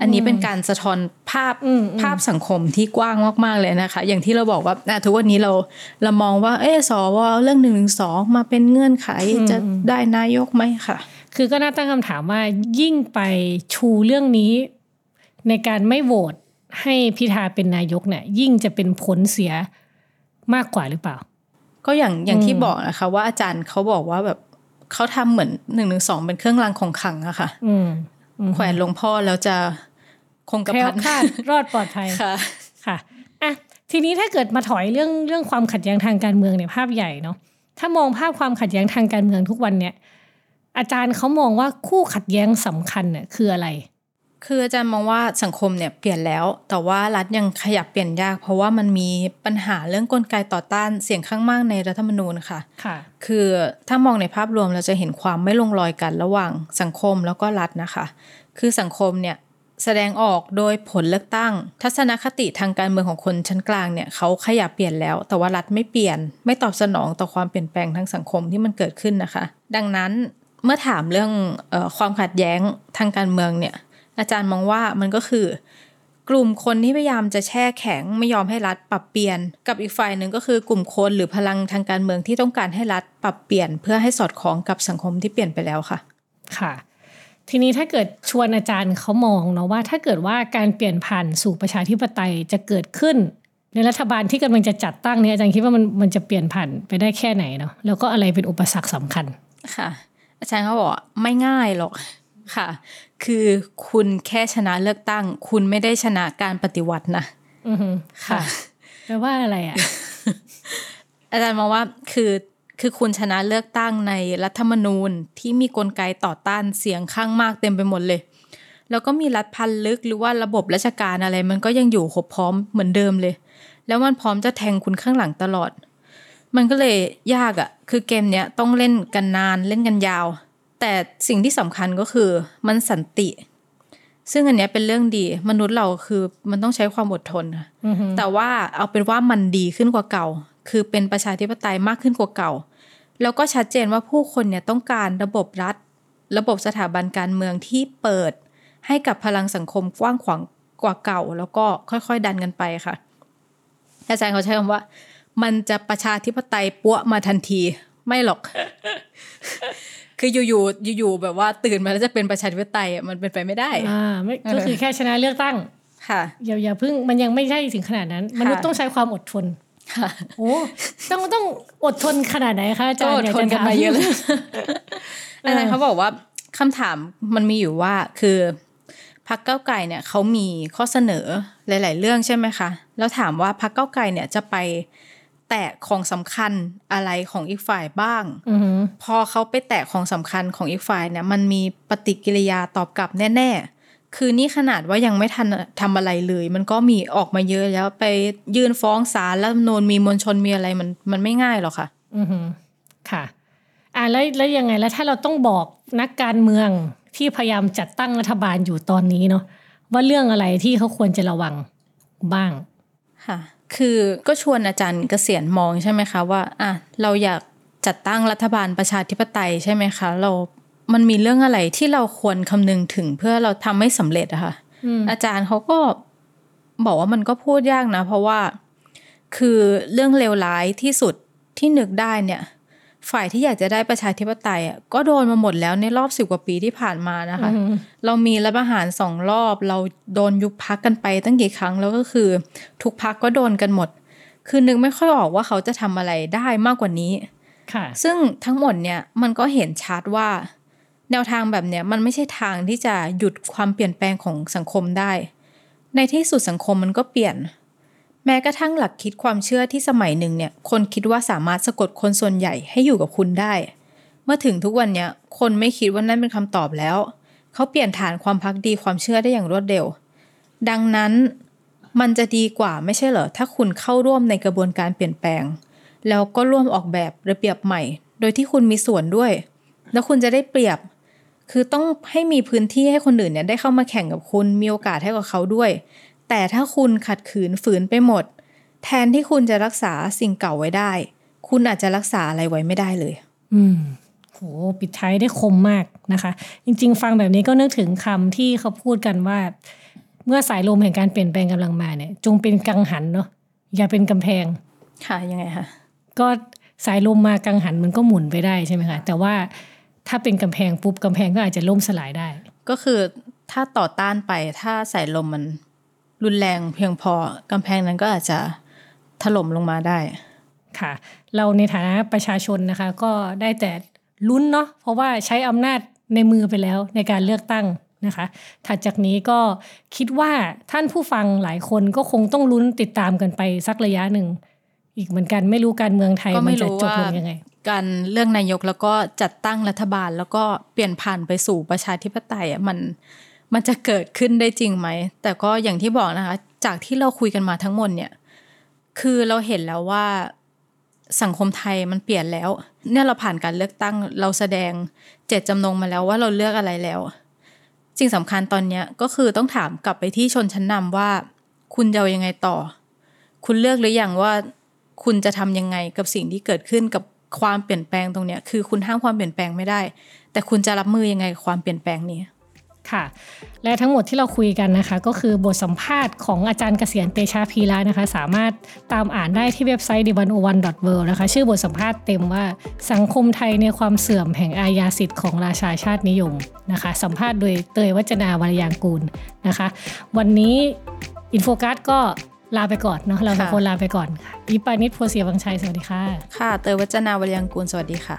อันนี้เป็นการสะท้อนภาพภาพสังคมที่กว้างมากๆเลยนะคะอย่างที่เราบอกว่าทุกวันนี้เราเรามองว่าเออสวเรื่องหนึ่งร้อยสิบสองมาเป็นเงื่อนไขจะได้นายกไหมค่ะคือก็น่าตั้งคำถามว่ายิ่งไปชูเรื่องนี้ในการไม่โหวตให้พิธาเป็นนายกเนี่ยยิ่งจะเป็นผลเสียมากกว่าหรือเปล่าก็อย่างอย่างที่บอกนะคะว่าอาจารย์เขาบอกว่าแบบเขาทำเหมือนหนึ่งร้อยสิบสองเป็นเครื่องรางของขลังอะค่ะแขวนหลวงพ่อแล้วจะคงกระพันคาดรอดปลอดภัยค่ะค่ะอ่ะทีนี้ถ้าเกิดมาถอยเรื่องเรื่องความขัดแย้งทางการเมืองเนี่ยภาพใหญ่เนาะถ้ามองภาพความขัดแย้งทางการเมืองทุกวันเนี่ยอาจารย์เขามองว่าคู่ขัดแย้งสำคัญเนี่ยคืออะไรคืออาจารย์มองว่าสังคมเนี่ยเปลี่ยนแล้วแต่ว่ารัฐยังขยับเปลี่ยนยากเพราะว่ามันมีปัญหาเรื่องกลไกต่อต้านเสียงข้างมากในรัฐธรรมนูญค่ะค่ะคือถ้ามองในภาพรวมเราจะเห็นความไม่ลงรอยกันระหว่างสังคมแล้วก็รัฐนะคะคือสังคมเนี่ยแสดงออกโดยผลเลือกตั้งทัศนคติทางการเมืองของคนชั้นกลางเนี่ยเขาขยับเปลี่ยนแล้วแต่ว่ารัฐไม่เปลี่ยนไม่ตอบสนองต่อความเปลี่ยนแปลงทางสังคมที่มันเกิดขึ้นนะคะดังนั้นเมื่อถามเรื่องเอ่อความขัดแย้งทางการเมืองเนี่ยอาจารย์มองว่ามันก็คือกลุ่มคนที่พยายามจะแช่แข็งไม่ยอมให้รัฐปรับเปลี่ยนกับอีกฝ่ายหนึ่งก็คือกลุ่มคนหรือพลังทางการเมืองที่ต้องการให้รัฐปรับเปลี่ยนเพื่อให้สอดคล้องกับสังคมที่เปลี่ยนไปแล้วค่ะค่ะทีนี้ถ้าเกิดชวนอาจารย์เขามองเนาะว่าถ้าเกิดว่าการเปลี่ยนผ่านสู่ประชาธิปไตยจะเกิดขึ้นในรัฐบาลที่กำลังจะจัดตั้งเนี่ยอาจารย์คิดว่ามันมันจะเปลี่ยนผ่านไปได้แค่ไหนเนาะแล้วก็อะไรเป็นอุปสรรคสำคัญค่ะอาจารย์เขาบอกไม่ง่ายหรอกค่ะ คือคุณแค่ชนะเลือกตั้งคุณไม่ได้ชนะการปฏิวัตินะอือค่ะแปลว่าอะไรอ่ะ อาจารย์มองว่าคือคือคุณชนะเลือกตั้งในรัฐธรรมนูญที่มีกลไกต่อต้านเสียงข้างมากเต็มไปหมดเลยแล้วก็มีรัฐพันลึกหรือว่าระบบราชการอะไรมันก็ยังอยู่ครบพร้อมเหมือนเดิมเลยแล้วมันพร้อมจะแทงคุณข้างหลังตลอดมันก็เลยยากอ่ะคือเกมเนี้ยต้องเล่นกันนานเล่นกันยาวแต่สิ่งที่สำคัญก็คือมันสันติซึ่งอันเนี้ยเป็นเรื่องดีมนุษย์เราคือมันต้องใช้ความอดทนนะ mm-hmm. แต่ว่าเอาเป็นว่ามันดีขึ้นกว่าเก่าคือเป็นประชาธิปไตยมากขึ้นกว่าเก่าแล้วก็ชัดเจนว่าผู้คนเนี่ยต้องการระบบรัฐระบบสถาบันการเมืองที่เปิดให้กับพลังสังคมกว้างขวางกว่าเก่าแล้วก็ค่อยๆดันกันไปค่ะอาจารย์เขาใช้คำว่ามันจะประชาธิปไตยปั้วมาทันทีไม่หรอก คืออยู่ๆอยู่ๆแบบว่าตื่นมาแล้วจะเป็นประชาธิปไตยมันเป็นไปไม่ได้อ่าไม่ก็คือแค่ชนะเลือกตั้งค่ะอย่าอย่าเพิ่งมันยังไม่ใช่ถึงขนาดนั้นมนุษย์ต้องใช้ความอดทนค่ะโอ้ต้องต้องอดทนขนาดไหนคะอาจารย์เนี่ยอดทนกันมาเยอะเลยอาจารย์เขาบอกว่าคำถามมันมีอยู่ว่าคือพรรคก้าวไกลเนี่ยเขามีข้อเสนอหลายๆเรื่องใช่ไหมคะแล้วถามว่าพรรคก้าวไกลเนี่ยจะไปแตะของสำคัญอะไรของอีกฝ่ายบ้างพอเขาไปแตะของสำคัญของอีกฝ่ายเนี่ยมันมีปฏิกิริยาตอบกลับแน่ๆคือนี่ขนาดว่ายังไม่ทันทำอะไรเลยมันก็มีออกมาเยอะแล้วไปยื่นฟ้องศาลแล้วโนนมีมวลชนมีอะไรมันมันไม่ง่ายหรอกค่ะอือฮึค่ะอ่ะแล้วแล้วยังไงแล้วถ้าเราต้องบอกนักการเมืองที่พยายามจัดตั้งรัฐบาลอยู่ตอนนี้เนาะว่าเรื่องอะไรที่เขาควรจะระวังบ้างค่ะคือก็ชวนอาจารย์เกษียณมองใช่ไหมคะว่าอ่ะเราอยากจัดตั้งรัฐบาลประชาธิปไตยใช่ไหมคะเรามันมีเรื่องอะไรที่เราควรคำนึงถึงเพื่อเราทำให้สำเร็จอะค่ะอาจารย์เขาก็บอกว่ามันก็พูดยากนะเพราะว่าคือเรื่องเลวร้ายที่สุดที่นึกได้เนี่ยฝ่ายที่อยากจะได้ประชาธิปไตยอ่ะก็โดนมาหมดแล้วในรอบสิบกว่าปีที่ผ่านมานะคะเรามีรัฐประหารสองรอบเราโดนยุบพรรคกันไปตั้งกี่ครั้งแล้วก็คือทุกพรรคก็โดนกันหมดคือนึกไม่ค่อยออกว่าเขาจะทำอะไรได้มากกว่านี้ค่ะซึ่งทั้งหมดเนี่ยมันก็เห็นชัดว่าแนวทางแบบเนี้ยมันไม่ใช่ทางที่จะหยุดความเปลี่ยนแปลงของสังคมได้ในที่สุดสังคมมันก็เปลี่ยนแม้กระทั่งหลักคิดความเชื่อที่สมัยหนึ่งเนี่ยคนคิดว่าสามารถสะกดคนส่วนใหญ่ให้อยู่กับคุณได้เมื่อถึงทุกวันเนี้ยคนไม่คิดว่านั่นเป็นคำตอบแล้วเขาเปลี่ยนฐานความภักดีความเชื่อได้อย่างรวดเร็วดังนั้นมันจะดีกว่าไม่ใช่เหรอถ้าคุณเข้าร่วมในกระบวนการเปลี่ยนแปลงแล้วก็ร่วมออกแบบระเบียบใหม่โดยที่คุณมีส่วนด้วยแล้วคุณจะได้เปรียบคือต้องให้มีพื้นที่ให้คนอื่นเนี่ยได้เข้ามาแข่งกับคุณมีโอกาสให้กับเขาด้วยแต่ถ้าคุณขัดขืนฝืนไปหมดแทนที่คุณจะรักษาสิ่งเก่าไว้ได้คุณอาจจะรักษาอะไรไว้ไม่ได้เลยอืมโหปิดท้ายได้คมมากนะคะจริงๆฟังแบบนี้ก็นึกถึงคำที่เขาพูดกันว่าเมื่อสายลมแห่งการเปลี่ยนแปลงกำลังมาเนี่ยจงเป็นกังหันเนาะอย่าเป็นกำแพงค่ะยังไงคะก็สายลมมากังหันมันก็หมุนไปได้ใช่ไหมคะแต่ว่าถ้าเป็นกำแพงปุ๊บกำแพงก็อาจจะล่มสลายได้ก็คือถ้าต่อต้านไปถ้าสายลมมันรุนแรงเพียงพอกำแพงนั้นก็อาจจะถล่มลงมาได้ค่ะเราในฐานะประชาชนนะคะก็ได้แต่ลุ้นเนาะเพราะว่าใช้อำนาจในมือไปแล้วในการเลือกตั้งนะคะถัดจากนี้ก็คิดว่าท่านผู้ฟังหลายคนก็คงต้องลุ้นติดตามกันไปสักระยะหนึ่งอีกเหมือนกันไม่รู้การเมืองไทยมันจะจบลงยังไงการเลือกนายกแล้วก็จัดตั้งรัฐบาลแล้วก็เปลี่ยนผ่านไปสู่ประชาธิปไตยอ่ะมันมันจะเกิดขึ้นได้จริงไหมแต่ก็อย่างที่บอกนะคะจากที่เราคุยกันมาทั้งหมดเนี่ยคือเราเห็นแล้วว่าสังคมไทยมันเปลี่ยนแล้วเนี่ยเราผ่านการเลือกตั้งเราแสดงเจตจำนงมาแล้วว่าเราเลือกอะไรแล้วสิ่งสำคัญตอนเนี้ยก็คือต้องถามกลับไปที่ชนชั้นนำว่าคุณจะยังไงต่อคุณเลือกหรือยังว่าคุณจะทำยังไงกับสิ่งที่เกิดขึ้นกับความเปลี่ยนแปลงตรงเนี้ยคือคุณห้ามความเปลี่ยนแปลงไม่ได้แต่คุณจะรับมือยังไงกับความเปลี่ยนแปลงนี้ค่ะและทั้งหมดที่เราคุยกันนะคะก็คือบทสัมภาษณ์ของอาจารย์เกษียณเตชะพีระนะคะสามารถตามอ่านได้ที่เว็บไซต์ หนึ่งศูนย์หนึ่ง ดอท เวิลด์ นะคะชื่อบทสัมภาษณ์เต็มว่าสังคมไทยในความเสื่อมแห่งอาญาสิทธิ์ของราชาชาตินิยมนะคะสัมภาษณ์โดยเตยวัจนาวรยางกูลนะคะวันนี้อินโฟกัสก็ลาไปก่อนเนาะเราทุกคนลาไปก่อนอิปานิช โพเสียวังชัยสวัสดีค่ะค่ะเตยวัจนาวรยางกูลสวัสดีค่ะ